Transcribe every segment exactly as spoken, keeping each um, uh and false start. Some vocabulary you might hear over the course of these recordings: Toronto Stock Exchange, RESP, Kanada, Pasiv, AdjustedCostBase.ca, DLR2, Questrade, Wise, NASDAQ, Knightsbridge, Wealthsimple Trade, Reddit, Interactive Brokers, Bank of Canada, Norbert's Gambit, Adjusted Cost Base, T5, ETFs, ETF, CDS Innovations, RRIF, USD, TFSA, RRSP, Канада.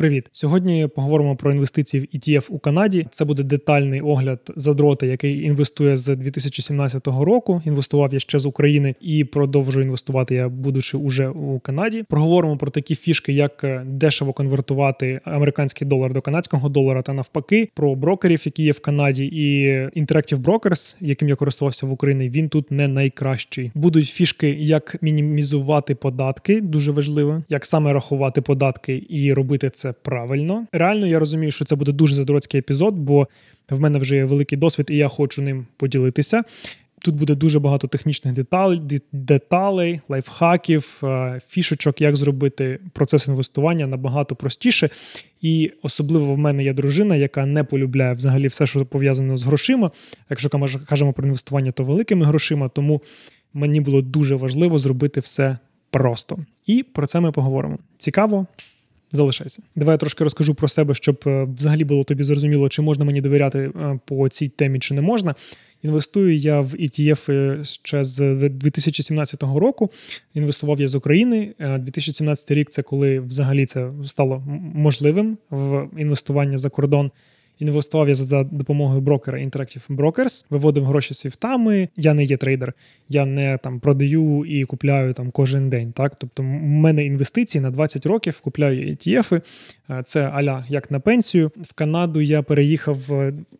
Привіт! Сьогодні поговоримо про інвестиції в і ті еф у Канаді. Це буде детальний огляд задрота, який інвестує з дві тисячі сімнадцятого року. Інвестував я ще з України і продовжую інвестувати я, будучи уже у Канаді. Проговоримо про такі фішки, як дешево конвертувати американський долар до канадського долара та навпаки, про брокерів, які є в Канаді, і Interactive Brokers, яким я користувався в Україні, він тут не найкращий. Будуть фішки, як мінімізувати податки, дуже важливо, як саме рахувати податки і робити це правильно. Реально, я розумію, що це буде дуже задроцький епізод, бо в мене вже є великий досвід і я хочу ним поділитися. Тут буде дуже багато технічних деталей, деталей, лайфхаків, фішечок, як зробити процес інвестування набагато простіше. І особливо в мене є дружина, яка не полюбляє взагалі все, що пов'язано з грошима. Якщо кажемо про інвестування, то великими грошима, тому мені було дуже важливо зробити все просто. І про це ми поговоримо. Цікаво? Залишайся. Давай я трошки розкажу про себе, щоб взагалі було тобі зрозуміло, чи можна мені довіряти по цій темі, чи не можна. Інвестую я в і ті еф ще з дві тисячі сімнадцятого року. Інвестував я з України. дві тисячі сімнадцятий рік – це коли взагалі це стало можливим в інвестування за кордон. Інвестував я за допомогою брокера Interactive Brokers, виводив гроші свіфтами. Я не є трейдер, я не там продаю і купляю там кожен день. Так, тобто в мене інвестиції на двадцять років, купляю і ті еф. Це аля як на пенсію. В Канаду я переїхав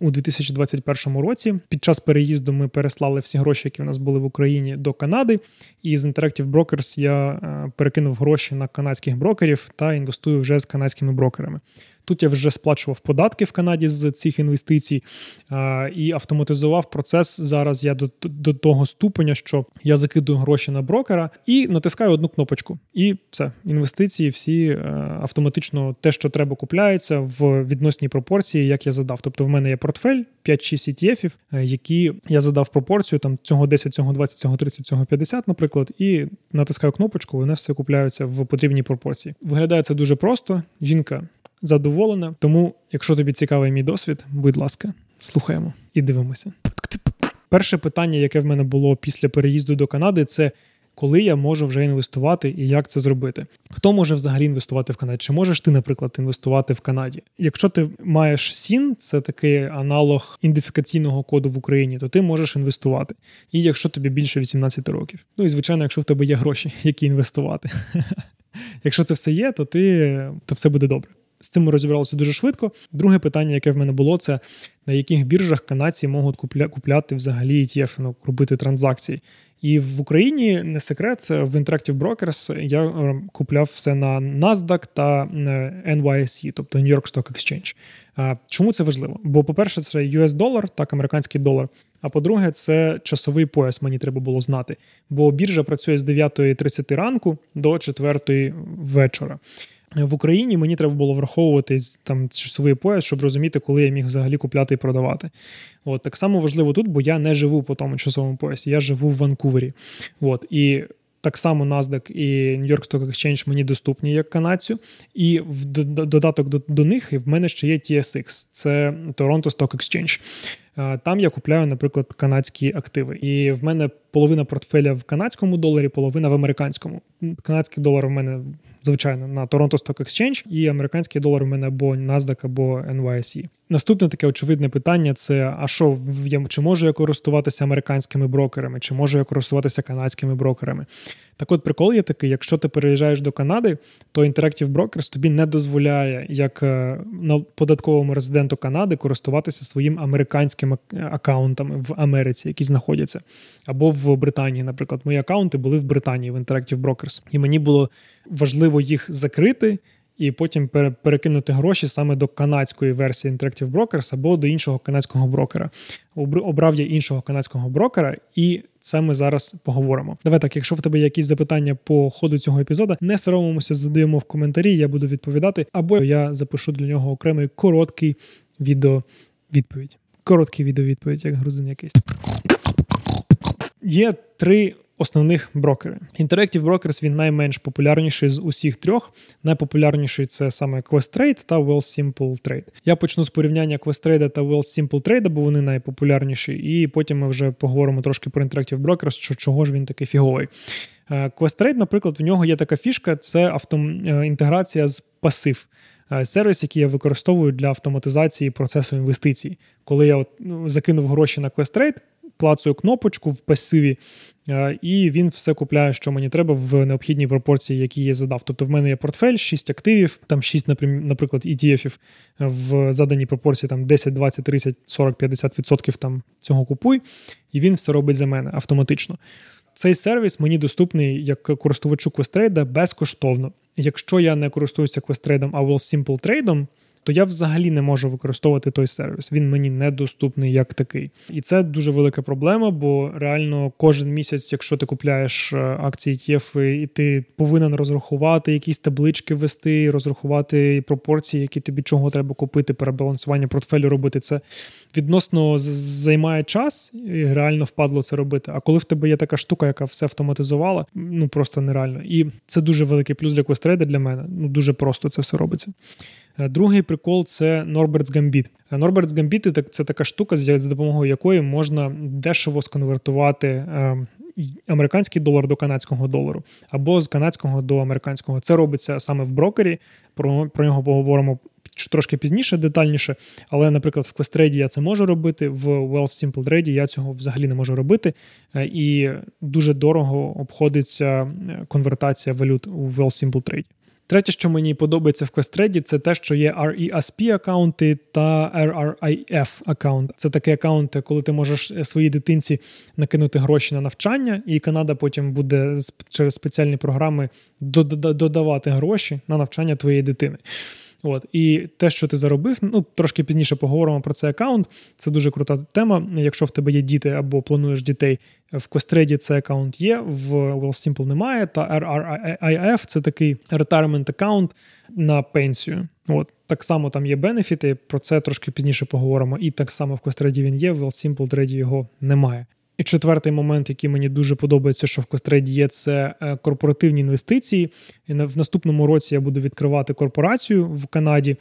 у дві тисячі двадцять першому році. Під час переїзду ми переслали всі гроші, які в нас були в Україні, до Канади. І з Interactive Brokers я перекинув гроші на канадських брокерів та інвестую вже з канадськими брокерами. Тут я вже сплачував податки в Канаді з цих інвестицій і автоматизував процес. Зараз я до, до того ступеня, що я закидую гроші на брокера і натискаю одну кнопочку. І все, інвестиції всі автоматично, те, що треба, купляється в відносній пропорції, як я задав. Тобто в мене є портфель п'ять-шість і ті еф-ів, які я задав пропорцію, там цього десять, цього двадцять, цього тридцять, цього п'ятдесят, наприклад, і натискаю кнопочку, вони все купляються в потрібній пропорції. Виглядає це дуже просто. Жінка задоволена. Тому, якщо тобі цікавий мій досвід, будь ласка, слухаємо і дивимося. Перше питання, яке в мене було після переїзду до Канади, це коли я можу вже інвестувати і як це зробити? Хто може взагалі інвестувати в Канаді? Чи можеш ти, наприклад, інвестувати в Канаді? Якщо ти маєш ес ай ен, це такий аналог ідентифікаційного коду в Україні, то ти можеш інвестувати. І якщо тобі більше вісімнадцяти років. Ну і, звичайно, якщо в тебе є гроші, які інвестувати. Якщо це все є, то ти то все буде добре. З цим ми розібралися дуже швидко. Друге питання, яке в мене було, це на яких біржах канадці можуть купля- купляти взагалі і ті еф, ну, робити транзакції. І в Україні, не секрет, в Interactive Brokers я купляв все на NASDAQ та ен вай ес і, тобто Norbert's Gambit. Чому це важливо? Бо, по-перше, це ю ес долар, так, американський долар. А по-друге, це часовий пояс, мені треба було знати. Бо біржа працює з дев'ятої тридцять ранку до четвертої вечора. В Україні мені треба було враховувати там часовий пояс, щоб розуміти, коли я міг взагалі купляти і продавати. От, так само важливо тут, бо я не живу по тому часовому поясі, я живу в Ванкувері. От, і так само NASDAQ і Norbert's Gambit мені доступні як канадцю. І в додаток до, до них в мене ще є ті ес ікс, це Toronto Stock Exchange. Там я купляю, наприклад, канадські активи. І в мене половина портфеля в канадському доларі, половина в американському. Канадський долар в мене, звичайно, на Toronto Stock Exchange, і американський долар в мене або NASDAQ, або ен вай ес і. Наступне таке очевидне питання – це, а що, чи можу я користуватися американськими брокерами, чи можу я користуватися канадськими брокерами? Так от, прикол є такий, якщо ти переїжджаєш до Канади, то Interactive Brokers тобі не дозволяє, як податковому резиденту Канади, користуватися своїм американським акаунтами в Америці, які знаходяться. Або в Британії, наприклад. Мої акаунти були в Британії, в Interactive Brokers. І мені було важливо їх закрити і потім перекинути гроші саме до канадської версії Interactive Brokers або до іншого канадського брокера. Обрав я іншого канадського брокера, і це ми зараз поговоримо. Давай так, якщо в тебе є якісь запитання по ходу цього епізоду, не соромимося, задаємо в коментарі, я буду відповідати, або я запишу для нього окремий короткий відео-відповідь. Короткий відеовідповідь, як грузин якийсь. Є три основних брокери. Interactive Brokers, він найменш популярніший з усіх трьох. Найпопулярніший – це саме Questrade та Wealthsimple Trade. Я почну з порівняння Questrade та Wealthsimple Trade, бо вони найпопулярніші, і потім ми вже поговоримо трошки про Interactive Brokers, що чого ж він такий фіговий. Questrade, наприклад, в нього є така фішка – це автоінтеграція з Pasiv. сервіс, який я використовую для автоматизації процесу інвестицій. Коли я от, ну, закинув гроші на Questrade, клацую кнопочку в пасиві, і він все купляє, що мені треба в необхідній пропорції, які я задав. Тобто в мене є портфель, шість активів, там шість, наприклад, і ті ефів в заданій пропорції там десять, двадцять, тридцять, сорок, п'ятдесят відсотків там цього купуй, і він все робить за мене автоматично. Цей сервіс мені доступний як користувачу Questrade безкоштовно. Якщо я не користуюся Questrade, а Wealthsimple Trade, то я взагалі не можу використовувати той сервіс. Він мені недоступний як такий. І це дуже велика проблема, бо реально кожен місяць, якщо ти купляєш акції і ті еф, і ти повинен розрахувати, якісь таблички ввести, розрахувати пропорції, які тобі чого треба купити, перебалансування портфелю робити. Це відносно займає час, і реально впадло це робити. А коли в тебе є така штука, яка все автоматизувала, ну просто нереально. І це дуже великий плюс для Questrade для мене. Ну дуже просто це все робиться. Другий прикол – це Norbert's Gambit. Norbert's Gambit – це така штука, за допомогою якої можна дешево сконвертувати американський долар до канадського долару або з канадського до американського. Це робиться саме в брокері, про, про нього поговоримо трошки пізніше, детальніше, але, наприклад, в Questrade я це можу робити, в Wealthsimple Trade я цього взагалі не можу робити, і дуже дорого обходиться конвертація валют у Wealthsimple Trade. Третє, що мені подобається в Questrade, це те, що є ар і ес пі акаунти та ар ар ай еф акаунт. Це такий акаунт, коли ти можеш своїй дитинці накинути гроші на навчання, і Канада потім буде через спеціальні програми додавати гроші на навчання твоєї дитини. От, і те, що ти заробив, ну трошки пізніше поговоримо про цей акаунт, це дуже крута тема, якщо в тебе є діти або плануєш дітей, в Questrade цей акаунт є, в Wealthsimple немає, та ар ар ай еф – це такий retirement акаунт на пенсію. От, так само там є бенефіти, про це трошки пізніше поговоримо, і так само в Questrade він є, в Wealthsimple Trade його немає. І четвертий момент, який мені дуже подобається, що в Questrade є, це корпоративні інвестиції. І в наступному році я буду відкривати корпорацію в Канаді,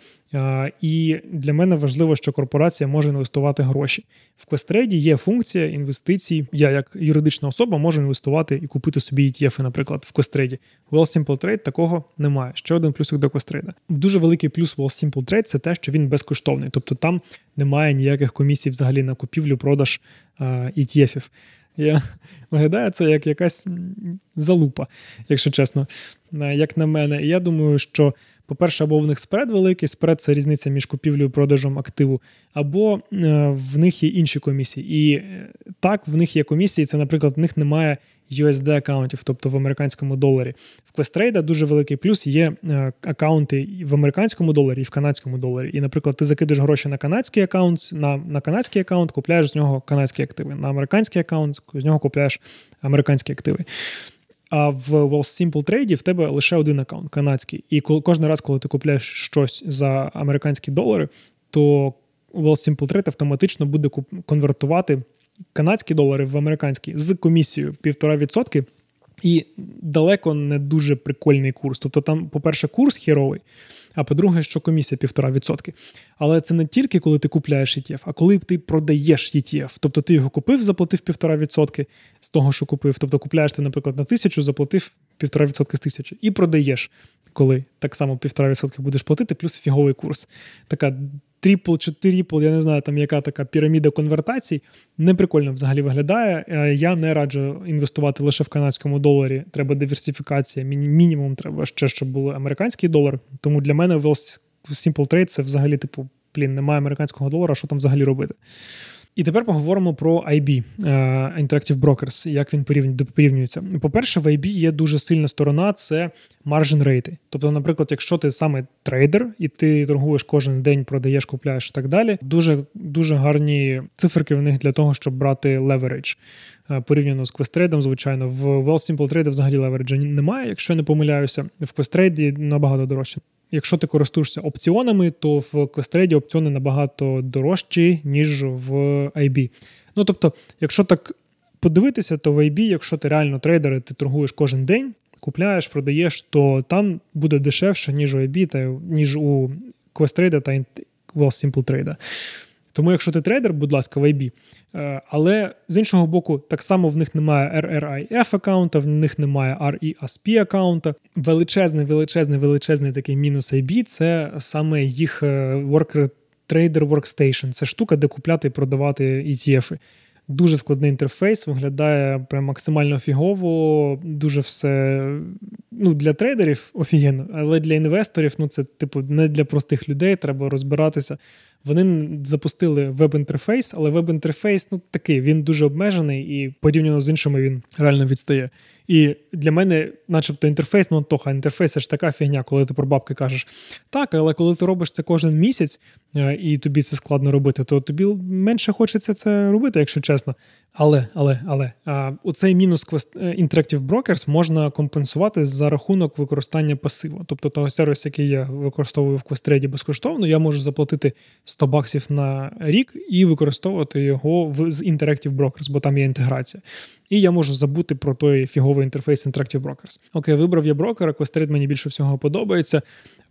і для мене важливо, що корпорація може інвестувати гроші. В Questrade є функція інвестицій. Я, як юридична особа, можу інвестувати і купити собі і ті еф, наприклад, в Questrade. В Wealthsimple Trade такого немає. Ще один плюсик до Questrade. Дуже великий плюс Wealthsimple Trade – це те, що він безкоштовний. Тобто там немає ніяких комісій взагалі на купівлю-продаж і ті ефів. Я виглядаю це як якась залупа, якщо чесно, як на мене. І я думаю, що, по-перше, або в них спред великий, спред – це різниця між купівлею і продажем активу, або в них є інші комісії. І так, в них є комісії, це, наприклад, в них немає ю ес ді акаунтів, тобто в американському доларі. В Questrade дуже великий плюс є акаунти в американському доларі і в канадському доларі. І, наприклад, ти закидаєш гроші на канадський акаунт, на, на канадський акаунт купляєш з нього канадські активи, на американський акаунт з нього купляєш американські активи. А в Wealthsimple Trade в тебе лише один акаунт, канадський. І кожен раз, коли ти купляєш щось за американські долари, то Wealthsimple Trade автоматично буде конвертувати канадські долари в американські з комісією півтора відсотки, і далеко не дуже прикольний курс. Тобто там, по-перше, курс херовий, а по-друге, що комісія півтора відсотки. Але це не тільки, коли ти купляєш і ті еф, а коли ти продаєш і ті еф. Тобто ти його купив, заплатив півтора відсотки з того, що купив. Тобто купляєш ти, наприклад, на тисячу, заплатив півтора відсотки з тисячі. І продаєш, коли так само півтора відсотки будеш платити, плюс фіговий курс. Така тріпл, чотиріпл, я не знаю, там яка така піраміда конвертацій, неприкольно взагалі виглядає. Я не раджу інвестувати лише в канадському доларі, треба диверсифікація, мінімум треба ще, щоб був американський долар, тому для мене Wealthsimple Trade це взагалі, типу, блін, немає американського долара, що там взагалі робити? І тепер поговоримо про ай бі, Interactive Brokers, як він порівнюється. По-перше, в ай бі є дуже сильна сторона – це маржин рейти. Тобто, наприклад, якщо ти саме трейдер, і ти торгуєш кожен день, продаєш, купляєш і так далі, дуже, дуже гарні циферки в них для того, щоб брати леверидж. Порівняно з Questrade, звичайно. В Wealthsimple Trade взагалі левериджа немає, якщо я не помиляюся. В Questrade набагато дорожче. Якщо ти користуєшся опціонами, то в Questrade опціони набагато дорожчі, ніж в ай бі. Ну, тобто, якщо так подивитися, то в ай бі, якщо ти реально трейдер і ти торгуєш кожен день, купляєш, продаєш, то там буде дешевше, ніж у ай бі, та, ніж у Questrade та Wealthsimple Trade. Тому якщо ти трейдер, будь ласка, в ай бі. Але з іншого боку, так само в них немає ар ар ай еф аккаунта, в них немає ар і ес пі аккаунта. Величезний, величезний, величезний такий мінус ай бі – це саме їх worker trader workstation. Це штука, де купляти і продавати і ті ефи. Дуже складний інтерфейс, виглядає прям максимально фігово, дуже все, ну, для трейдерів офігенно, але для інвесторів, ну, це, типу, не для простих людей, треба розбиратися. Вони запустили веб-інтерфейс, але веб-інтерфейс, ну, такий, він дуже обмежений і порівняно з іншими він реально відстає. І для мене, начебто, інтерфейс, ну, Антоха, інтерфейс – це ж така фігня, коли ти про бабки кажеш. Так, але коли ти робиш це кожен місяць, і тобі це складно робити, то тобі менше хочеться це робити, якщо чесно. Але, але, але, оцей мінус Interactive Brokers можна компенсувати за рахунок використання пасиву. Тобто того сервісу, який я використовую в Questrade безкоштовно, я можу заплатити сто баксів на рік і використовувати його з Interactive Brokers, бо там є інтеграція. І я можу забути про той фіговий інтерфейс Interactive Brokers. Окей, вибрав я брокера, Questrade мені більше всього подобається.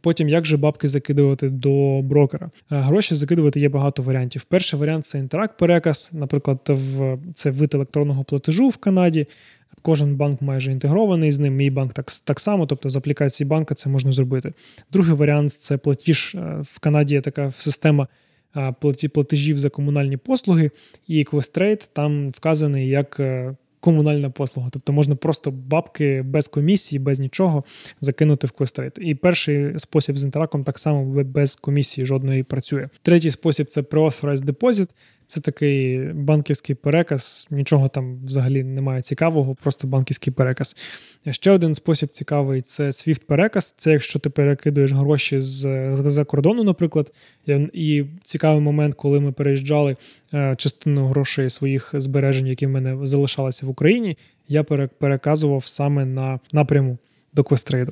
Потім, як же бабки закидувати до брокера? Гроші закидувати є багато варіантів. Перший варіант – це інтеракт-переказ. Наприклад, в, це вид електронного платежу в Канаді. Кожен банк майже інтегрований з ним, мій банк так, так само, тобто з аплікації банка це можна зробити. Другий варіант – це платіж. В Канаді є така система платежів за комунальні послуги, і Questrade там вказаний як комунальна послуга. Тобто можна просто бабки без комісії, без нічого закинути в Questrade. І перший спосіб з інтераком так само без комісії жодної працює. Третій спосіб – це pre-authorized deposit. Це такий банківський переказ, нічого там взагалі немає цікавого, просто банківський переказ. Ще один спосіб цікавий – це свіфт-переказ. Це якщо ти перекидуєш гроші з-за кордону, наприклад. І цікавий момент, коли ми переїжджали, частину грошей своїх збережень, які в мене залишалися в Україні, я переказував саме на напряму до Questrade.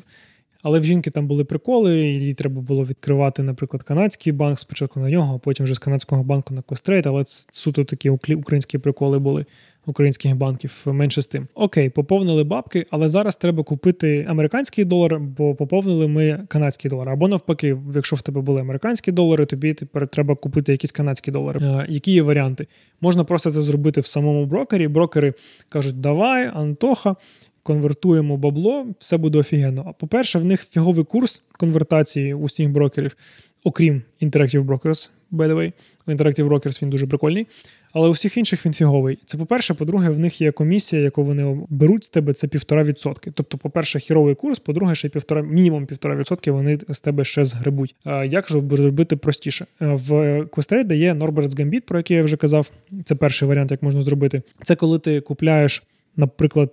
Але в жінки там були приколи, їй треба було відкривати, наприклад, канадський банк, спочатку на нього, а потім вже з канадського банку на Questrade, але це суто такі українські приколи були, українських банків, менше з тим. Окей, поповнили бабки, але зараз треба купити американський долар, бо поповнили ми канадський долар. Або навпаки, якщо в тебе були американські долари, тобі тепер треба купити якісь канадські долари. Е, які є варіанти? Можна просто це зробити в самому брокері. Брокери кажуть, давай, Антоха, конвертуємо бабло, все буде офігенно. А по-перше, в них фіговий курс конвертації усіх брокерів, окрім Interactive Brokers, by the way. Interactive Brokers, він дуже прикольний. Але у всіх інших він фіговий. Це по-перше. По-друге, в них є комісія, яку вони беруть з тебе, це півтора відсотки. Тобто, по-перше, хіровий курс, по-друге, ще півтора, мінімум півтора відсотки вони з тебе ще згребуть. Як же зробити простіше? В Questrade є Norbert's Gambit, про який я вже казав. Це перший варіант, як можна зробити. Це коли ти купляєш, наприклад,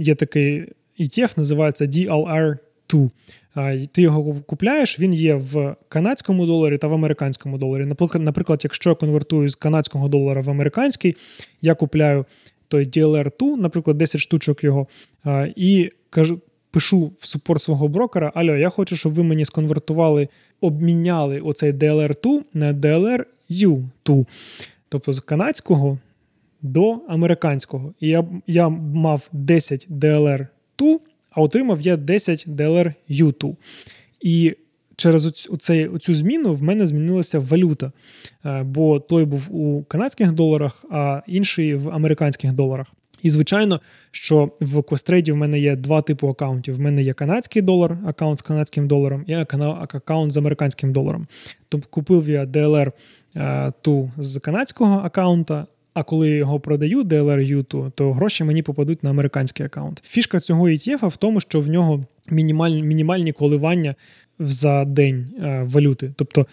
є такий і ті еф, називається ді ел ар два. Ти його купляєш, він є в канадському доларі та в американському доларі. Наприклад, якщо я конвертую з канадського долара в американський, я купляю той ді ел ар два, наприклад, десять штучок його, і кажу, пишу в супорт свого брокера, алло, я хочу, щоб ви мені сконвертували, обміняли оцей ді ел ар два на ді ел ар ю два. Тобто з канадського до американського. І я, я мав десять ді ел ар два, а отримав я десять ді ел ар ю два. І через оцю, оцю, оцю зміну в мене змінилася валюта. Бо той був у канадських доларах, а інший в американських доларах. І, звичайно, що в Questrade в мене є два типи аккаунтів. В мене є канадський долар, аккаунт з канадським доларом, і аккаунт з американським доларом. Тобто купив я ді ел ар два з канадського аккаунта, а коли я його продаю, ді ел ар ю два, то гроші мені попадуть на американський аккаунт. Фішка цього і ті еф в тому, що в нього мінімальні, мінімальні коливання за день валюти. Тобто,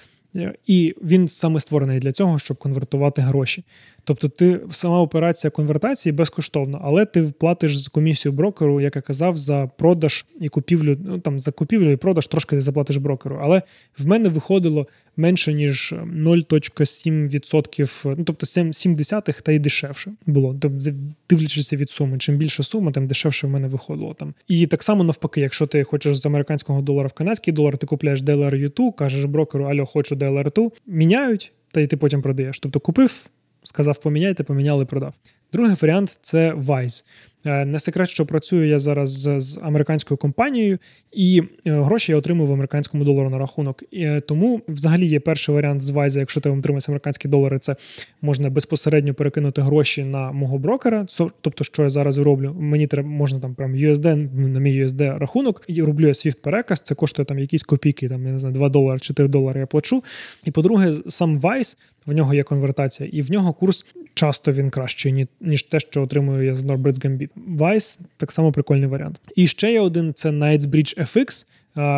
і він саме створений для цього, щоб конвертувати гроші. Тобто ти, сама операція конвертації безкоштовна, але ти платиш з комісію брокеру, як я казав, за продаж і купівлю, ну там за купівлю і продаж трошки ти заплатиш брокеру, але в мене виходило менше, ніж нуль цілих сім відсотків, ну тобто сім десятих та й дешевше було, тобто, дивлячись від суми. Чим більша сума, тим дешевше в мене виходило там. І так само навпаки, якщо ти хочеш з американського долара в канадський долар, ти купляєш ді ел ар ю два, кажеш брокеру, алло, хочу ді ел ар два, міняють, та й ти потім продаєш. Тобто купив, сказав поміняйте, поміняли, продав. Другий варіант – це Wise. Не секрет, що працюю я зараз з американською компанією, і гроші я отримую в американському долару на рахунок. І тому взагалі є перший варіант з Wise, якщо ти отримаєш американські долари, це можна безпосередньо перекинути гроші на мого брокера, тобто, що я зараз роблю, мені треба, можна там прям ю ес ді, на мій ю ес ді рахунок, і роблю я свіфт-переказ, це коштує там якісь копійки, там, я не знаю, два долари, чотири долари я плачу. І по-друге, сам Wise, в нього є конвертація, і в нього курс часто він кращий, ніж те, що отримую я з Norbert's Gambit. Wise – так само прикольний варіант. І ще є один – це Knightsbridge еф ікс.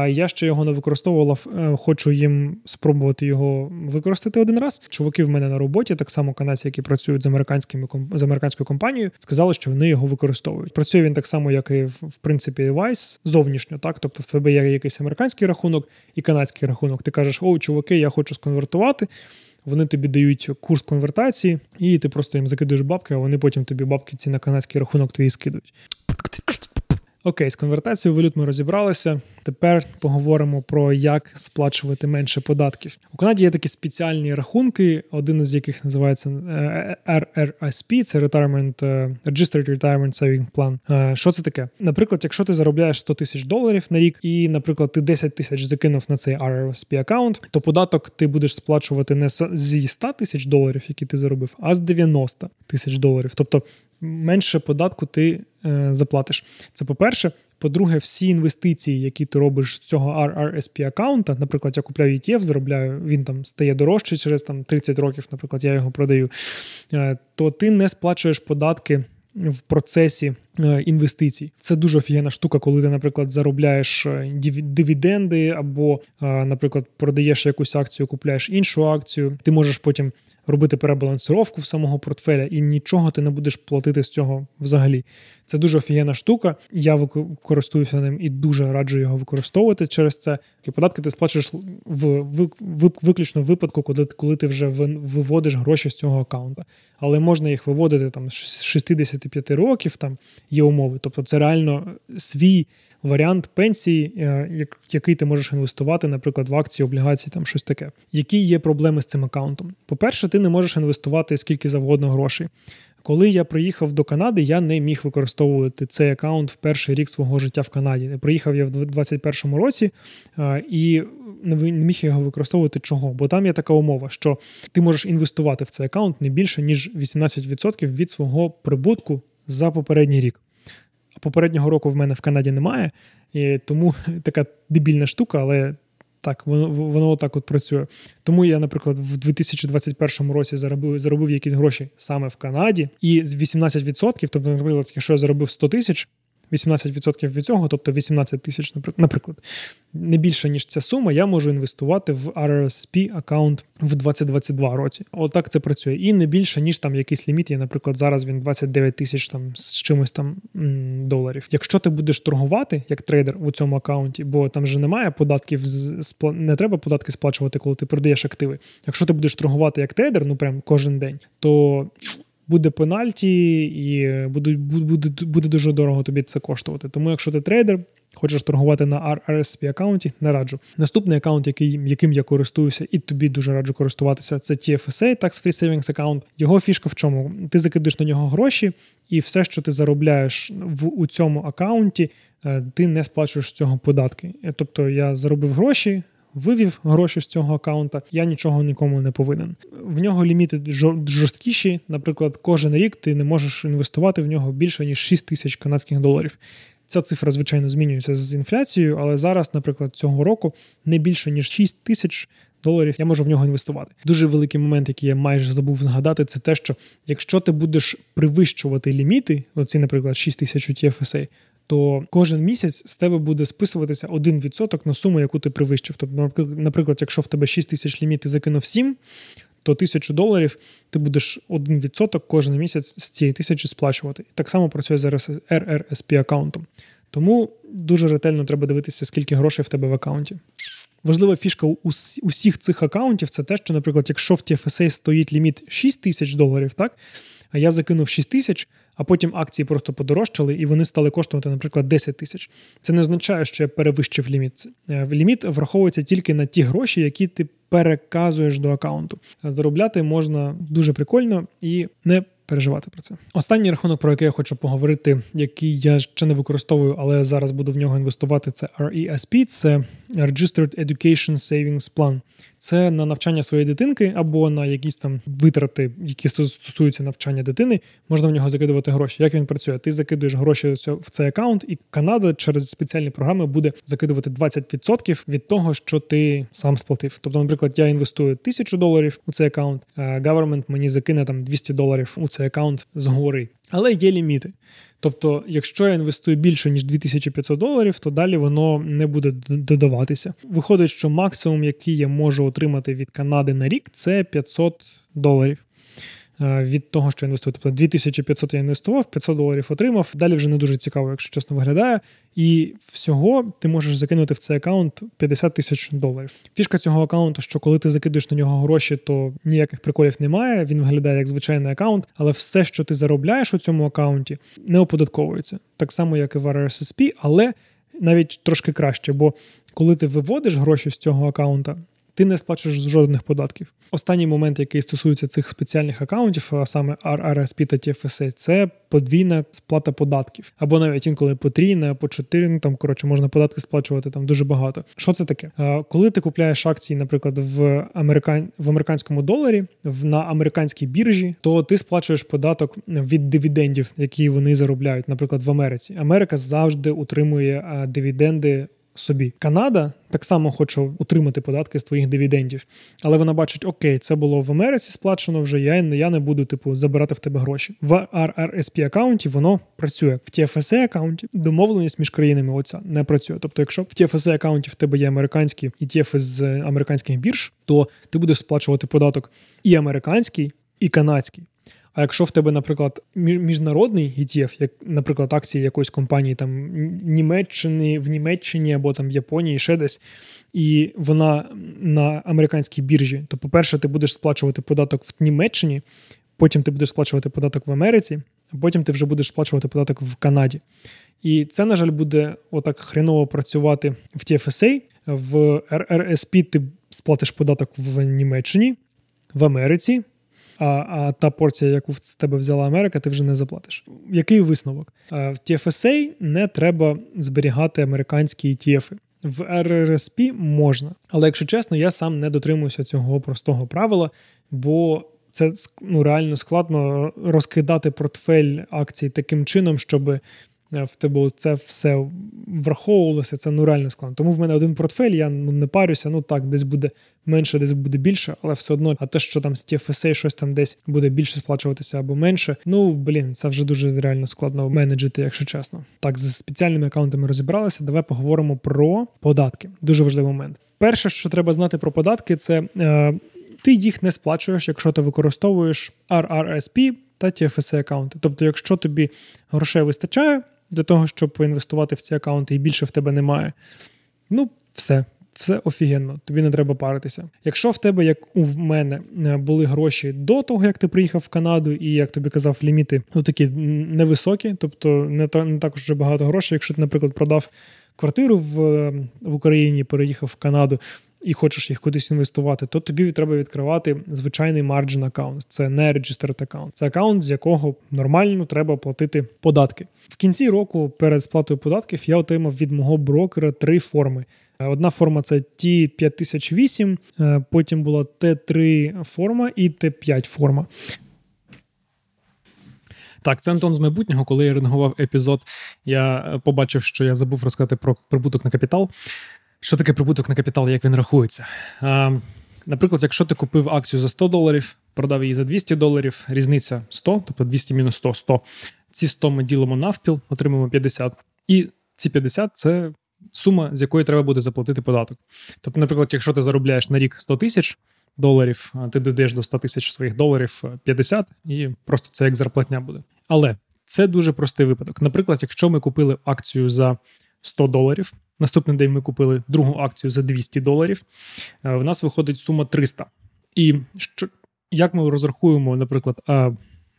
Я ще його не використовував, хочу їм спробувати його використати один раз. Чуваки в мене на роботі, так само канадці, які працюють з, американськими, з американською компанією, сказали, що вони його використовують. Працює він так само, як і, в принципі, Wise, зовнішньо, так? Тобто в тебе є якийсь американський рахунок і канадський рахунок. Ти кажеш, о, чуваки, я хочу сконвертувати. Вони тобі дають курс конвертації, і ти просто їм закидуєш бабки, а вони потім тобі бабки ці на канадський рахунок твої скидують. Окей, з конвертацією валют ми розібралися. Тепер поговоримо про як сплачувати менше податків. У Канаді є такі спеціальні рахунки, один із яких називається ар ар ес пі, це Retirement, Registered Retirement Saving Plan. Що це таке? Наприклад, якщо ти заробляєш сто тисяч доларів на рік і, наприклад, ти десять тисяч закинув на цей ар ар ес пі аккаунт, то податок ти будеш сплачувати не зі сто тисяч доларів, які ти заробив, а з дев'яносто тисяч доларів. Тобто менше податку ти е, заплатиш. Це по-перше. По-друге, всі інвестиції, які ти робиш з цього ар ар ес пі-аккаунта, наприклад, я купляю і ті еф, заробляю, він там стає дорожче через там, тридцять років, наприклад, я його продаю, е, то ти не сплачуєш податки в процесі е, інвестицій. Це дуже офігенна штука, коли ти, наприклад, заробляєш дивіденди або, е, наприклад, продаєш якусь акцію, купляєш іншу акцію, ти можеш потім робити перебалансировку в самого портфеля, і нічого ти не будеш платити з цього взагалі. Це дуже офігенна штука, я користуюся ним і дуже раджу його використовувати через це. І податки ти сплачуєш в виключно в випадку, коли, коли ти вже виводиш гроші з цього аккаунта. Але можна їх виводити там, з шістдесят п'ять років, там є умови. Тобто це реально свій варіант пенсії, який ти можеш інвестувати, наприклад, в акції, облігації, там щось таке. Які є проблеми з цим аккаунтом? По-перше, ти не можеш інвестувати скільки завгодно грошей. Коли я приїхав до Канади, я не міг використовувати цей аккаунт в перший рік свого життя в Канаді. Приїхав я в двадцять першому році і не міг його використовувати. Чого? Бо там є така умова, що ти можеш інвестувати в цей аккаунт не більше, ніж вісімнадцять відсотків від свого прибутку за попередній рік. Попереднього року в мене в Канаді немає, і тому така дебільна штука, але так, воно, воно так от працює. Тому я, наприклад, в дві тисячі двадцять першому році заробив, заробив якісь гроші саме в Канаді, і з вісімнадцять відсотків, тобто, наприклад, якщо я заробив сто тисяч, вісімнадцять відсотків від цього, тобто вісімнадцять тисяч, наприклад, не більше, ніж ця сума, я можу інвестувати в ар ар ес пі аккаунт в двадцять двадцять другому році. Отак це працює. І не більше, ніж там якийсь ліміт є, наприклад, зараз він двадцять дев'ять тисяч там з чимось там доларів. Якщо ти будеш торгувати, як трейдер у цьому аккаунті, бо там же немає податків, не треба податки сплачувати, коли ти продаєш активи. Якщо ти будеш торгувати як трейдер, ну прям кожен день, то буде пенальті і буде, буде, буде дуже дорого тобі це коштувати. Тому якщо ти трейдер, хочеш торгувати на ар ар ес пі аккаунті, не раджу. Наступний аккаунт, який, яким я користуюся і тобі дуже раджу користуватися, це ті еф ес ей, Tax Free Savings Account. Його фішка в чому? Ти закидуєш на нього гроші і все, що ти заробляєш в, у цьому аккаунті, ти не сплачуєш з цього податки. Тобто я заробив гроші, вивів гроші з цього аккаунта, я нічого нікому не повинен. В нього ліміти жорсткіші, наприклад, кожен рік ти не можеш інвестувати в нього більше, ніж шість тисяч канадських доларів. Ця цифра, звичайно, змінюється з інфляцією, але зараз, наприклад, цього року не більше, ніж шість тисяч доларів я можу в нього інвестувати. Дуже великий момент, який я майже забув згадати, це те, що якщо ти будеш привищувати ліміти, оці, наприклад, шість тисяч у ті еф ес ей, то кожен місяць з тебе буде списуватися один відсоток на суму, яку ти привищив. Тобто, наприклад, якщо в тебе шість тисяч ліміт і закинув сім, то тисячу доларів ти будеш один відсоток кожен місяць з цієї тисячі сплачувати. І так само працює з ар ар ес пі-аккаунтом. Тому дуже ретельно треба дивитися, скільки грошей в тебе в аккаунті. Важлива фішка усіх цих аккаунтів – це те, що, наприклад, якщо в ті еф ес ей стоїть ліміт шість тисяч доларів, так? А я закинув шість тисяч, а потім акції просто подорожчали, і вони стали коштувати, наприклад, десять тисяч. Це не означає, що я перевищив ліміт. Ліміт враховується тільки на ті гроші, які ти переказуєш до аккаунту. Заробляти можна дуже прикольно і не переживати про це. Останній рахунок, про який я хочу поговорити, який я ще не використовую, але зараз буду в нього інвестувати, це ар і ес пі, це Registered Education Savings Plan. Це на навчання своєї дитинки або на якісь там витрати, які стосуються навчання дитини, можна в нього закидувати гроші. Як він працює? Ти закидуєш гроші в цей акаунт, і Канада через спеціальні програми буде закидувати двадцять відсотків від того, що ти сам сплатив. Тобто, наприклад, я інвестую тисячу доларів у цей акаунт, government мені закине там двісті доларів у цей акаунт згори. Але є ліміти. Тобто, якщо я інвестую більше, ніж дві тисячі п'ятсот доларів, то далі воно не буде додаватися. Виходить, що максимум, який я можу отримати від Канади на рік, це п'ятсот доларів від того, що я інвестую. Тобто, дві тисячі п'ятсот я інвестував, п'ятсот доларів отримав, далі вже не дуже цікаво, якщо чесно виглядає. І всього ти можеш закинути в цей акаунт п'ятдесят тисяч доларів. Фішка цього акаунту, що коли ти закидуєш на нього гроші, то ніяких приколів немає, він виглядає як звичайний акаунт, але все, що ти заробляєш у цьому акаунті, не оподатковується. Так само, як і в ар ес пі, але навіть трошки краще, бо коли ти виводиш гроші з цього акаунта, ти не сплачуєш жодних податків. Останній момент, який стосується цих спеціальних акаунтів, а саме ар ар ес пі та ті еф ес а, це подвійна сплата податків. Або навіть інколи потрійна, по чотири, там, коротше, можна податки сплачувати там дуже багато. Що це таке? Коли ти купляєш акції, наприклад, в, американ... в американському доларі, на американській біржі, то ти сплачуєш податок від дивідендів, які вони заробляють, наприклад, в Америці. Америка завжди утримує дивіденди собі. Канада так само хоче утримати податки з твоїх дивідендів, але вона бачить, окей, це було в Америці сплачено вже, я, я не буду типу забирати в тебе гроші. В ар ар ес пі акаунті воно працює. В ті еф ес а акаунті домовленість між країнами оця не працює. Тобто, якщо в ті еф ес а акаунті в тебе є американські і ті еф з американських бірж, то ти будеш сплачувати податок і американський, і канадський. А якщо в тебе, наприклад, міжнародний і ті еф, як, наприклад, акції якоїсь компанії там Німеччини, в Німеччині або там в Японії, ще десь, і вона на американській біржі, то, по-перше, ти будеш сплачувати податок в Німеччині, потім ти будеш сплачувати податок в Америці, а потім ти вже будеш сплачувати податок в Канаді. І це, на жаль, буде отак хреново працювати в ті еф ес а, в ар ар ес пі ти сплатиш податок в Німеччині, в Америці, А, а та порція, яку з тебе взяла Америка, ти вже не заплатиш. Який висновок? В ті еф ес а не треба зберігати американські і ті еф. В ар ар ес пі можна. Але, якщо чесно, я сам не дотримуюся цього простого правила, бо це ну, реально складно розкидати портфель акцій таким чином, щоб в тебе це все враховувалося, це ну реально складно. Тому в мене один портфель, я ну, не парюся, ну так, десь буде менше, десь буде більше, але все одно, а те, що там з ті еф ес а щось там десь буде більше сплачуватися або менше, ну, блін, це вже дуже реально складно менеджити, якщо чесно. Так, з спеціальними акаунтами розібралися, давай поговоримо про податки. Дуже важливий момент. Перше, що треба знати про податки, це е, ти їх не сплачуєш, якщо ти використовуєш ар ар ес пі та ті еф ес а акаунти. Тобто, якщо тобі грошей вистачає для того, щоб поінвестувати в ці акаунти і більше в тебе немає, ну, все. Все офігенно. Тобі не треба паритися. Якщо в тебе, як у мене, були гроші до того, як ти приїхав в Канаду, і, як тобі казав, ліміти ну, такі невисокі, тобто не, та, не так уже багато грошей. Якщо ти, наприклад, продав квартиру в, в Україні, переїхав в Канаду, і хочеш їх кудись інвестувати, то тобі треба відкривати звичайний margin аккаунт. Це не registered аккаунт. Це аккаунт, з якого нормально треба платити податки. В кінці року перед сплатою податків я отримав від мого брокера три форми. Одна форма – це Ті п'ять тисяч вісім, потім була Ті три форма і Ті п'ять форма. Так, це Антон з майбутнього. Коли я ренгував епізод, я побачив, що я забув розказати про прибуток на капітал. Що таке прибуток на капітал, як він рахується? А, наприклад, якщо ти купив акцію за сто доларів, продав її за двісті доларів, різниця сто, тобто двісті мінус сто, сто. Ці сто ми ділимо навпіл, отримуємо п'ятдесят. І ці п'ятдесят – це сума, з якої треба буде заплатити податок. Тобто, наприклад, якщо ти заробляєш на рік сто тисяч доларів, ти додаєш до сто тисяч своїх доларів п'ятдесят, і просто це як зарплатня буде. Але це дуже простий випадок. Наприклад, якщо ми купили акцію за сто доларів, наступний день ми купили другу акцію за двісті доларів, в нас виходить сума триста. І що, як ми розрахуємо, наприклад,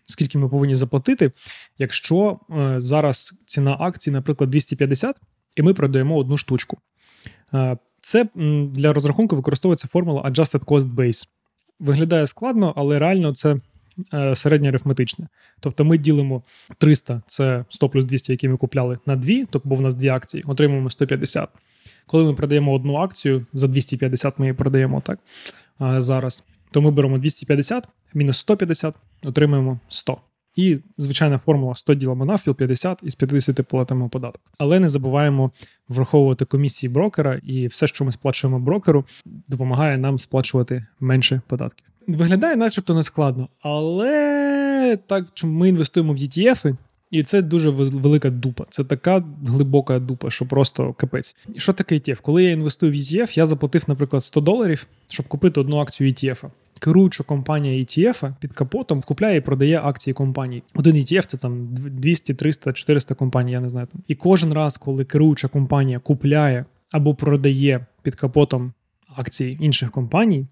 скільки ми повинні заплатити, якщо зараз ціна акції, наприклад, двісті п'ятдесят, і ми продаємо одну штучку. Це для розрахунку використовується формула Adjusted Cost Base. Виглядає складно, але реально це середнє арифметичне. Тобто ми ділимо триста, це сто плюс двісті, які ми купляли, на два, тобто бо в нас дві акції, отримуємо сто п'ятдесят. Коли ми продаємо одну акцію, за двісті п'ятдесят ми її продаємо так зараз, то ми беремо двісті п'ятдесят мінус сто п'ятдесят, отримуємо сто. І звичайна формула: сто ділимо навпіл, п'ятдесят, і з п'ятдесят платимо податок. Але не забуваємо враховувати комісії брокера, і все, що ми сплачуємо брокеру, допомагає нам сплачувати менше податків. Виглядає начебто нескладно, але так ми інвестуємо в і ті ефи, і це дуже велика дупа. Це така глибока дупа, що просто капець. Що таке і ті еф? Коли я інвестую в і ті еф, я заплатив, наприклад, сто доларів, щоб купити одну акцію і ті ефа. Керуюча компанія і ті ефа під капотом купляє і продає акції компаній. Один і ті еф – це там двісті, триста, чотириста компаній, я не знаю. І кожен раз, коли керуюча компанія купляє або продає під капотом акції інших компаній,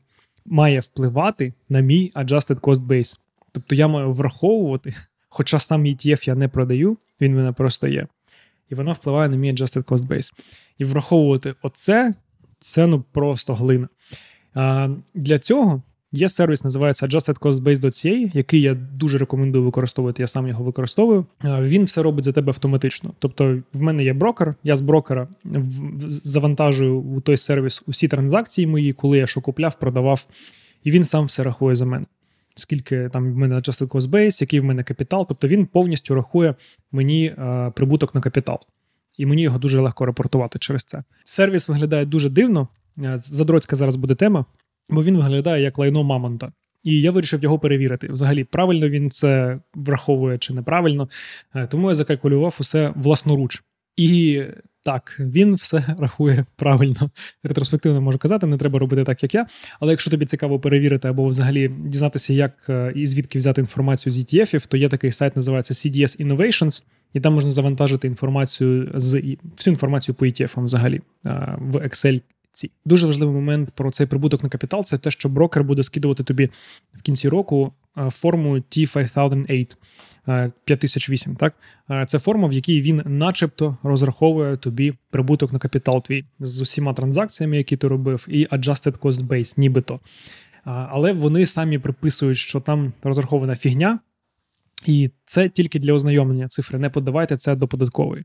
має впливати на мій Adjusted Cost Base. Тобто я маю враховувати, хоча сам і ті еф я не продаю, він в мене просто є. І воно впливає на мій Adjusted Cost Base. І враховувати оце – це ну просто глина. А, для цього є сервіс, називається adjusted cost base dot c a, який я дуже рекомендую використовувати, я сам його використовую. Він все робить за тебе автоматично. Тобто в мене є брокер, я з брокера завантажую у той сервіс усі транзакції мої, коли я що купляв, продавав, і він сам все рахує за мене. Скільки там в мене adjusted cost base, який в мене капітал, тобто він повністю рахує мені а, прибуток на капітал. І мені його дуже легко репортувати через це. Сервіс виглядає дуже дивно, задроцька зараз буде тема, бо він виглядає як лайно мамонта. І я вирішив його перевірити. Взагалі, правильно він це враховує чи неправильно. Тому я закалькулював усе власноруч. І так, він все рахує правильно. Ретроспективно можу казати, не треба робити так, як я. Але якщо тобі цікаво перевірити або взагалі дізнатися, як і звідки взяти інформацію з і ті ефів, то є такий сайт, називається сі ді ес Innovations, і там можна завантажити інформацію з всю інформацію по і ті ефам взагалі в Excel. Ці. Дуже важливий момент про цей прибуток на капітал – це те, що брокер буде скидувати тобі в кінці року форму ті п'ять тисяч вісім, так? Це форма, в якій він начебто розраховує тобі прибуток на капітал твій з усіма транзакціями, які ти робив, і adjusted cost base, нібито. Але вони самі приписують, що там розрахована фігня, і це тільки для ознайомлення цифри. Не подавайте це до податкової.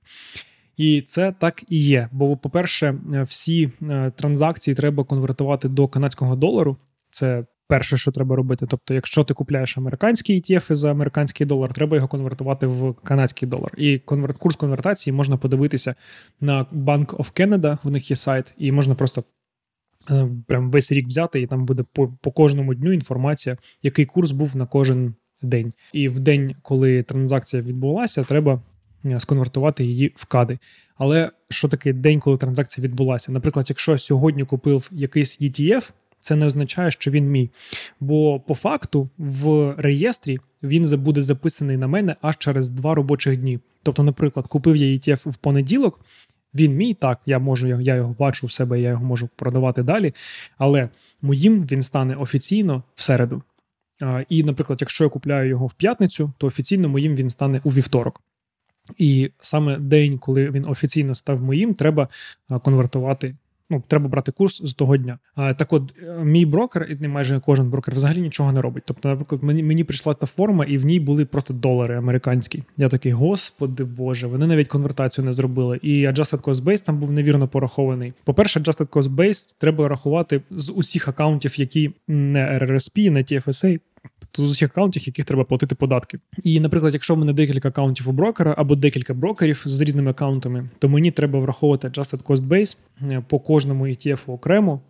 І це так і є, бо, по-перше, всі транзакції треба конвертувати до канадського долару. Це перше, що треба робити. Тобто, якщо ти купляєш американські і ті ефи за американський долар, треба його конвертувати в канадський долар. І конверт, курс конвертації можна подивитися на Bank of Canada, в них є сайт, і можна просто прям весь рік взяти, і там буде по, по кожному дню інформація, який курс був на кожен день. І в день, коли транзакція відбулася, треба сконвертувати її в кади. Але що таке день, коли транзакція відбулася? Наприклад, якщо сьогодні купив якийсь і ті еф, це не означає, що він мій. Бо по факту в реєстрі він буде записаний на мене аж через два робочих дні. Тобто, наприклад, купив я і ті еф в понеділок, він мій, так, я можу, я його бачу в себе, я його можу продавати далі, але моїм він стане офіційно в середу. І, наприклад, якщо я купляю його в п'ятницю, то офіційно моїм він стане у вівторок. І саме день, коли він офіційно став моїм, треба конвертувати, ну, треба брати курс з того дня. Так от, мій брокер, і не майже кожен брокер, взагалі нічого не робить. Тобто, наприклад, мені, мені прийшла та форма, і в ній були просто долари американські. Я такий, господи боже, вони навіть конвертацію не зробили. І Adjusted Cost Base там був невірно порахований. По-перше, Adjusted Cost Base треба рахувати з усіх акаунтів, які не ар ар ес пі, не ті еф ес а, тобто з усіх акаунтів, яких треба платити податки. І, наприклад, якщо в мене декілька акаунтів у брокера або декілька брокерів з різними акаунтами, то мені треба враховувати Adjusted Cost Base по кожному і ті ефу окремо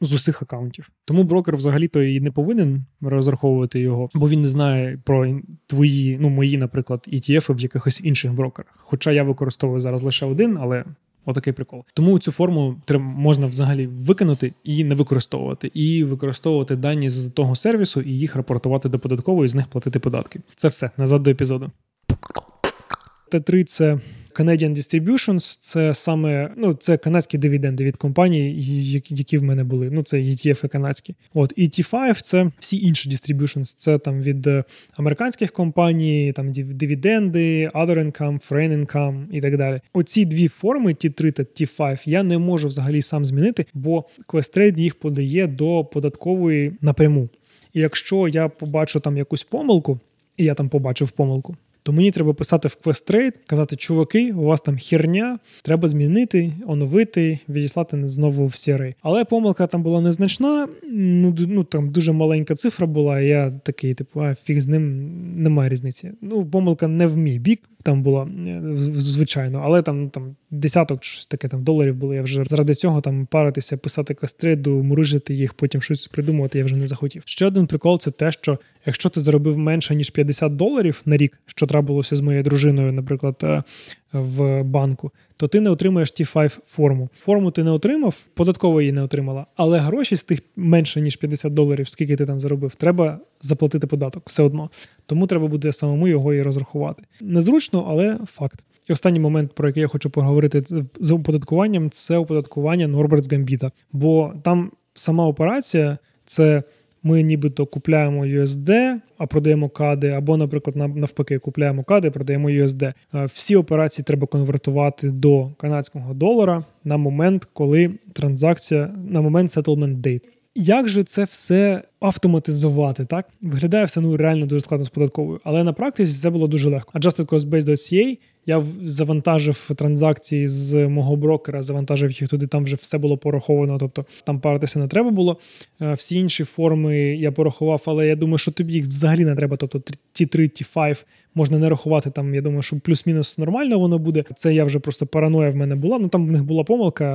з усіх акаунтів. Тому брокер взагалі-то і не повинен розраховувати його, бо він не знає про твої, ну, мої, наприклад, і ті ефи в якихось інших брокерах. Хоча я використовую зараз лише один, але отакий прикол. Тому цю форму можна взагалі викинути і не використовувати. І використовувати дані з того сервісу, і їх репортувати до податкової, і з них платити податки. Це все. Назад до епізоду. Т три – це Canadian Distributions. Це саме, ну, це канадські дивіденди від компаній, які в мене були. Ну, це і ті ефи канадські. От, і Т п'ять – це всі інші distributions. Це там від американських компаній, там дивіденди, other income, foreign income і так далі. Оці дві форми, Т три та Т п'ять, я не можу взагалі сам змінити, бо Questrade їх подає до податкової напряму. І якщо я побачу там якусь помилку, і я там побачив помилку, то мені треба писати в Questrade, казати, чуваки, у вас там херня, треба змінити, оновити, відіслати знову в сі ар ей. Але помилка там була незначна, ну, ну там дуже маленька цифра була, і я такий, типу, а фіг з ним, немає різниці. Ну, помилка не в мій бік там була, звичайно, але там, там десяток щось таке там доларів було, я вже заради цього там паритися, писати Questrade, мурижити їх, потім щось придумувати, я вже не захотів. Ще один прикол – це те, що якщо ти заробив менше, ніж п'ятдесят доларів на рік, що трапилося з моєю дружиною, наприклад, в банку, то ти не отримаєш Ті п'ять форму. Форму ти не отримав, податково її не отримала, але гроші з тих менше, ніж п'ятдесят доларів, скільки ти там заробив, треба заплатити податок все одно. Тому треба буде самому його і розрахувати. Незручно, але факт. І останній момент, про який я хочу поговорити з оподаткуванням, це оподаткування Norbert's Gambit. Бо там сама операція – це... Ми нібито купляємо ю ес ді, а продаємо кад, або, наприклад, навпаки, купляємо кад і продаємо ю ес ді. Всі операції треба конвертувати до канадського долара на момент, коли транзакція, на момент settlement date. Як же це все автоматизувати, так? Виглядає все, ну, реально дуже складно з податковою, але на практиці це було дуже легко. Adjusted Cost Base.ca, я завантажив транзакції з мого брокера, завантажив їх туди, там вже все було пораховано, тобто там паритися не треба було. Всі інші форми я порахував, але я думаю, що тобі їх взагалі не треба, тобто Ті три, Ті п'ять можна не рахувати, там, я думаю, що плюс-мінус нормально воно буде. Це я вже просто параноя в мене була, ну там в них була помилка,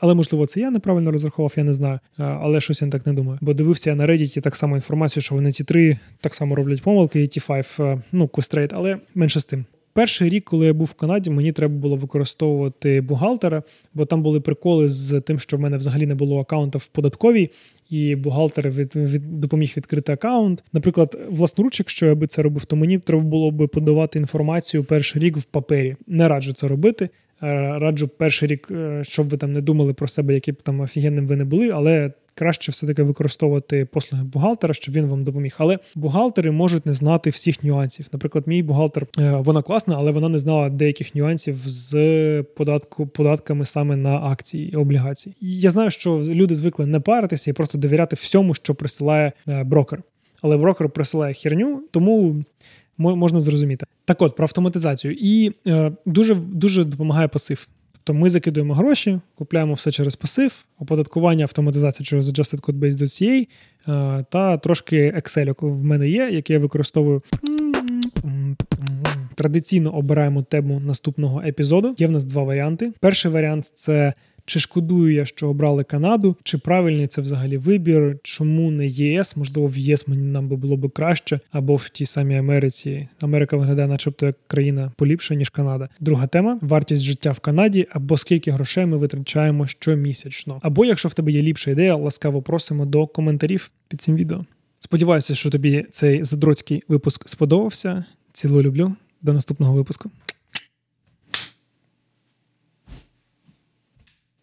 але можливо це я неправильно розрахував, я не знаю, але щось я так не думаю, бо дивився я на Reddit так само інформацію, що вони Ті три так само роблять помилки і Ті п'ять, ну, Questrade, але менше з тим. Перший рік, коли я був в Канаді, мені треба було використовувати бухгалтера, бо там були приколи з тим, що в мене взагалі не було акаунта в податковій, і бухгалтер від, від, допоміг відкрити акаунт. Наприклад, власноруч, якщо я би це робив, то мені треба було би подавати інформацію перший рік в папері. Не раджу це робити. Раджу перший рік, щоб ви там не думали про себе, яким там офігенним ви не були, але... краще все-таки використовувати послуги бухгалтера, щоб він вам допоміг. Але бухгалтери можуть не знати всіх нюансів. Наприклад, мій бухгалтер, вона класна, але вона не знала деяких нюансів з податку, податками саме на акції і облігації. Я знаю, що люди звикли не паритися і просто довіряти всьому, що присилає брокер. Але брокер присилає херню, тому... можна зрозуміти. Так от, про автоматизацію. І е, дуже, дуже допомагає пасив. Тобто ми закидуємо гроші, купляємо все через пасив, оподаткування, автоматизація через Adjusted Cost Base.ca е, та трошки Excel-ок в мене є, який я використовую. Традиційно обираємо тему наступного епізоду. Є в нас два варіанти. Перший варіант – це чи шкодую я, що обрали Канаду, чи правильний це взагалі вибір, чому не ЄС, можливо, в ЄС мені нам би було б краще, або в тій самій Америці. Америка виглядає начебто як країна поліпша, ніж Канада. Друга тема – вартість життя в Канаді, або скільки грошей ми витрачаємо щомісячно. Або, якщо в тебе є ліпша ідея, ласкаво просимо до коментарів під цим відео. Сподіваюся, що тобі цей задроцький випуск сподобався. Цілу люблю. До наступного випуску.